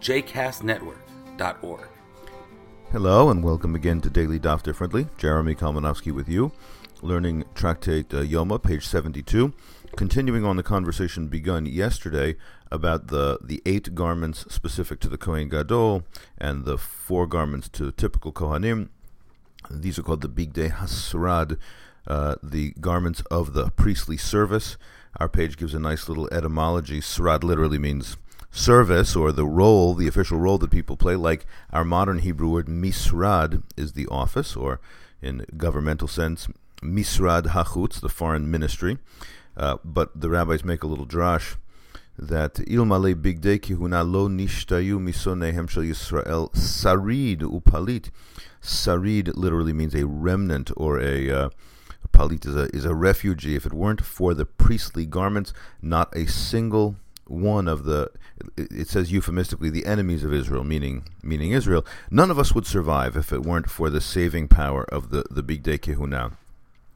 jcastnetwork.org. Hello and welcome again to Daily Daf Differently. Jeremy Kalmanowski with you, learning Tractate Yoma, page 72, continuing on the conversation begun yesterday about the 8 garments specific to the Kohen Gadol and the 4 garments to typical Kohanim. These are called the Bigdei Hasrad, the garments of the priestly service. Our page gives a nice little etymology. Sarad literally means service, or the role, the official role that people play, like our modern Hebrew word Misrad is the office, or in governmental sense, Misrad Hachutz, the foreign ministry. But the rabbis make a little drash that Ilmale Bigdei Kehuna lo Nishtayru misonehem Shel Yisrael Sarid Upalit. Sarid literally means a remnant, or a palit is a refugee. If it weren't for the priestly garments, not a single one of the, it says euphemistically, the enemies of Israel, meaning Israel, none of us would survive if it weren't for the saving power of the Bigday Kehuna.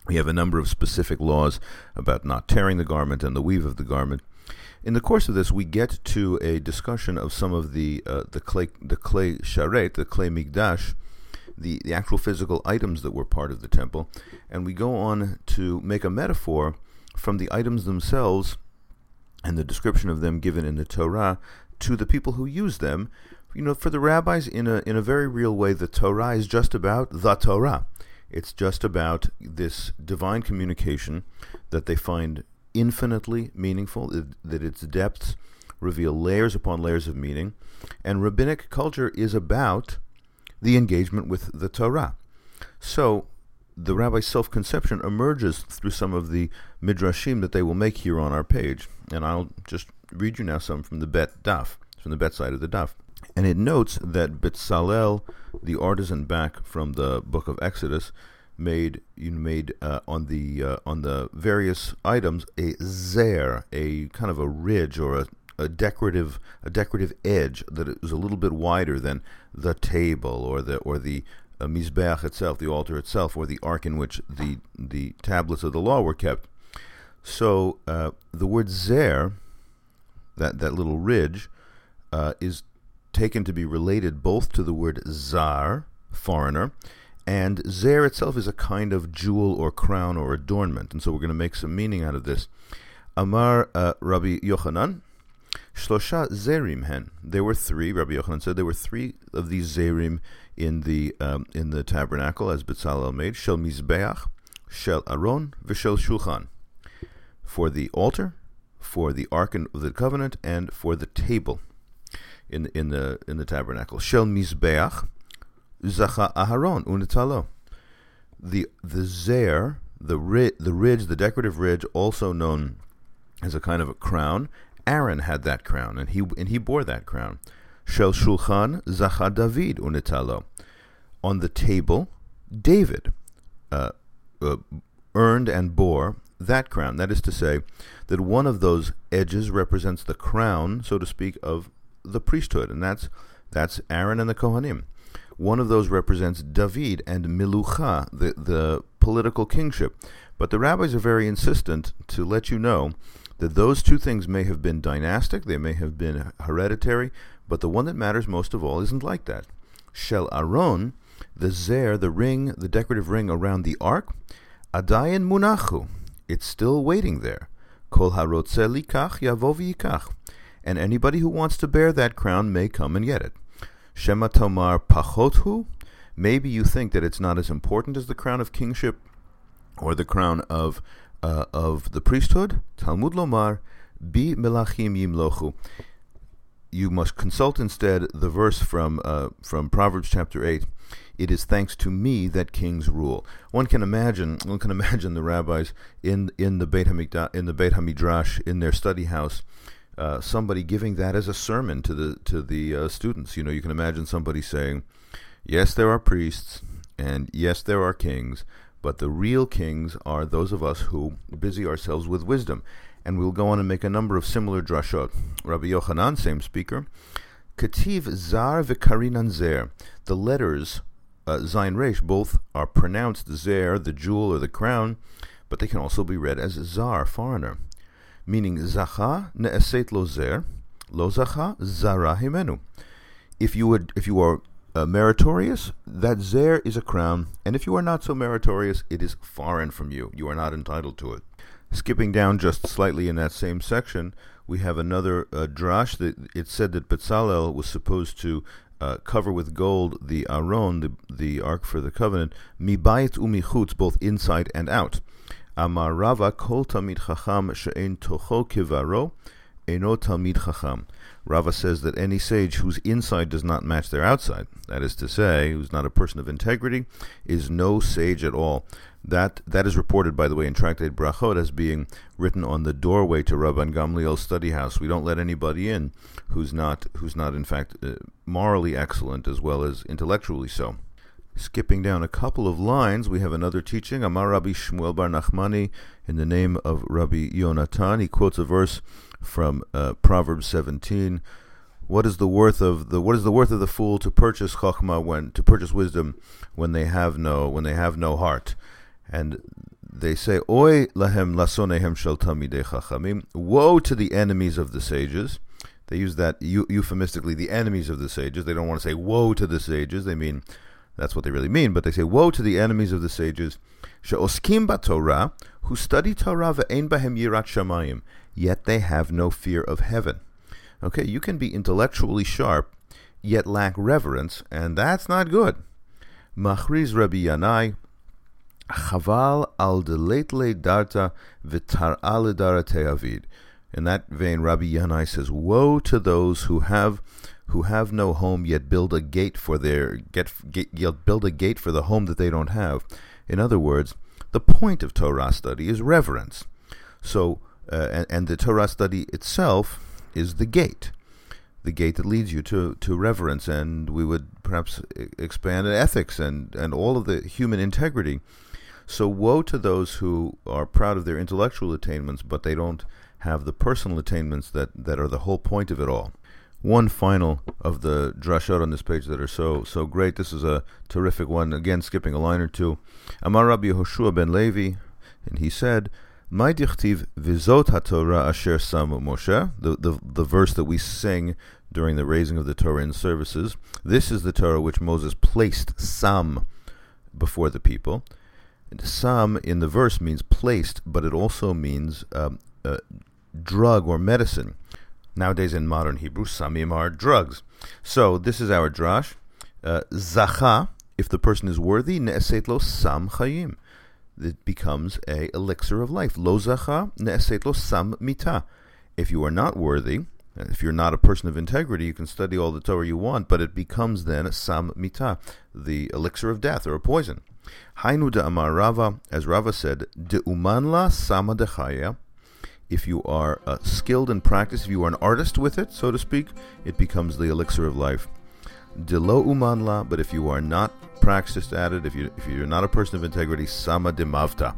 We have a number of specific laws about not tearing the garment and the weave of the garment. In the course of this, we get to a discussion of some of the clay sharet, the clay mikdash, the actual physical items that were part of the temple, and we go on to make a metaphor from the items themselves and the description of them given in the Torah to the people who use them. You know, for the rabbis, in a very real way, the Torah is just about the Torah. It's just about this divine communication that they find infinitely meaningful, that its depths reveal layers upon layers of meaning. And rabbinic culture is about the engagement with the Torah. So the rabbi's self-conception emerges through some of the midrashim that they will make here on our page. And I'll just read you now some from the Bet Daf, from the Bet side of the Daf. And it notes that Betzalel, the artisan back from the book of Exodus, made on the various items a zer, a kind of a ridge, or a decorative edge that it was a little bit wider than the table or the mizbeach itself, the altar itself, or the ark in which the tablets of the law were kept. So the word zer, that little ridge, is taken to be related both to the word zar, foreigner, and zer itself is a kind of jewel or crown or adornment. And so we're going to make some meaning out of this. Amar Rabbi Yochanan, Shlosha zerim hen. There were 3. Rabbi Yochanan said there were 3 of these zerim in the tabernacle, as Betzalel made. Shel mizbeach, Shel Aron, Vishel shulchan, for the altar, for the ark of the covenant, and for the table in the tabernacle. Shel mizbeach, zacha Aharon unitalo. The zer, the ridge, the decorative ridge, also known as a kind of a crown. Aaron had that crown, and he bore that crown. Shel shulchan zacha David unitalo. On the table, David earned and bore that crown. That is to say, that one of those edges represents the crown, so to speak, of the priesthood, and that's Aaron and the Kohanim. One of those represents David and Melucha, the political kingship. But the rabbis are very insistent to let you know that those 2 things may have been dynastic, they may have been hereditary, but the one that matters most of all isn't like that. Shel Aron, the zer, the ring, the decorative ring around the ark, Adayan Munachu, it's still waiting there. Kol Harotze Likach, Yavov Yikach. And anybody who wants to bear that crown may come and get it. Shema Tomar Pachothu, maybe you think that it's not as important as the crown of kingship or the crown of the priesthood. Talmud Lomar, Bi Melachim Yimlochu. You must consult instead the verse from Proverbs chapter 8. It is thanks to me that kings rule. One can imagine the rabbis in the Beit Hamidrash, in their study house, somebody giving that as a sermon to the students. You know, you can imagine somebody saying, yes, there are priests, and yes, there are kings, but the real kings are those of us who busy ourselves with wisdom. And we'll go on and make a number of similar drashot. Rabbi Yochanan, same speaker, Kativ zar v'karinan zer. The letters zayin resh both are pronounced zer, the jewel or the crown, but they can also be read as zar, foreigner, meaning zacha ne'eset lo zer, lo zacha zara himenu. If you are meritorious, that zer is a crown, and if you are not so meritorious, it is foreign from you. You are not entitled to it. Skipping down just slightly in that same section, we have another drash. It said that Betzalel was supposed to cover with gold the Aron, the Ark for the Covenant, mibayit umichutz, both inside and out. Amar Rava kol tamid chacham she'en tocho kivaro, eno tamid chacham. Rava says that any sage whose inside does not match their outside, that is to say, who's not a person of integrity, is no sage at all. That is reported, by the way, in Tractate Brachot as being written on the doorway to Rabban Gamliel's study house. We don't let anybody in who's not in fact morally excellent as well as intellectually so. Skipping down a couple of lines, we have another teaching. Amar Rabbi Shmuel bar Nachmani, in the name of Rabbi Yonatan, he quotes a verse from Proverbs 17. What is the worth of the fool to purchase chokhmah, wisdom when they have no heart? And they say, Oy lahem lasonehem shel tamidei chachamim. Woe to the enemies of the sages. They use that euphemistically, the enemies of the sages. They don't want to say, woe to the sages. They mean, that's what they really mean. But they say, woe to the enemies of the sages. She'oskim b'Torah, who study Torah ve'ein bahem yirat shamayim. Yet they have no fear of heaven. Okay, you can be intellectually sharp, yet lack reverence, and that's not good. Machriz Rabbi Yanai, Chaval al deleitle darta v'tar'al darate avid. In that vein, Rabbi Yanai says, "Woe to those who have no home, yet build a gate for the home that they don't have." In other words, the point of Torah study is reverence. So, and the Torah study itself is the gate that leads you to reverence, and we would perhaps expand ethics and all of the human integrity. So woe to those who are proud of their intellectual attainments, but they don't have the personal attainments that are the whole point of it all. One final of the drashot on this page that are so great. This is a terrific one. Again, skipping a line or two. Amar Rabbi Yehoshua ben Levi, and he said, "My dichtiv vizot haTorah asher samu Moshe." The verse that we sing during the raising of the Torah in services. This is the Torah which Moses placed sam before the people. And sam in the verse means placed, but it also means drug or medicine. Nowadays in modern Hebrew, samim are drugs. So this is our drash. Zacha, if the person is worthy, ne'eset lo sam chayim. It becomes a elixir of life. Lo zacha ne'eset lo sam mita. If you are not worthy, if you're not a person of integrity, you can study all the Torah you want, but it becomes then sam mita, the elixir of death or a poison. Hainu de'amar Rava, as Rava said, de'uman la sama dechaya. If you are skilled in practice, if you are an artist with it, so to speak, it becomes the elixir of life. De lo uman la, but if you are not practiced at it, if you're not a person of integrity, sama de mavta,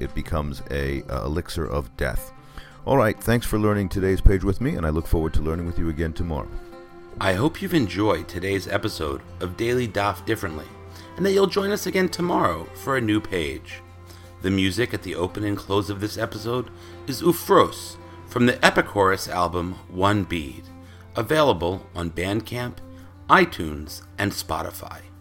it becomes a elixir of death. All right, thanks for learning today's page with me, and I look forward to learning with you again tomorrow. I hope you've enjoyed today's episode of Daily Daf Differently, and that you'll join us again tomorrow for a new page. The music at the open and close of this episode is Ufros from the Epichorus album One Bead, available on Bandcamp, iTunes, and Spotify.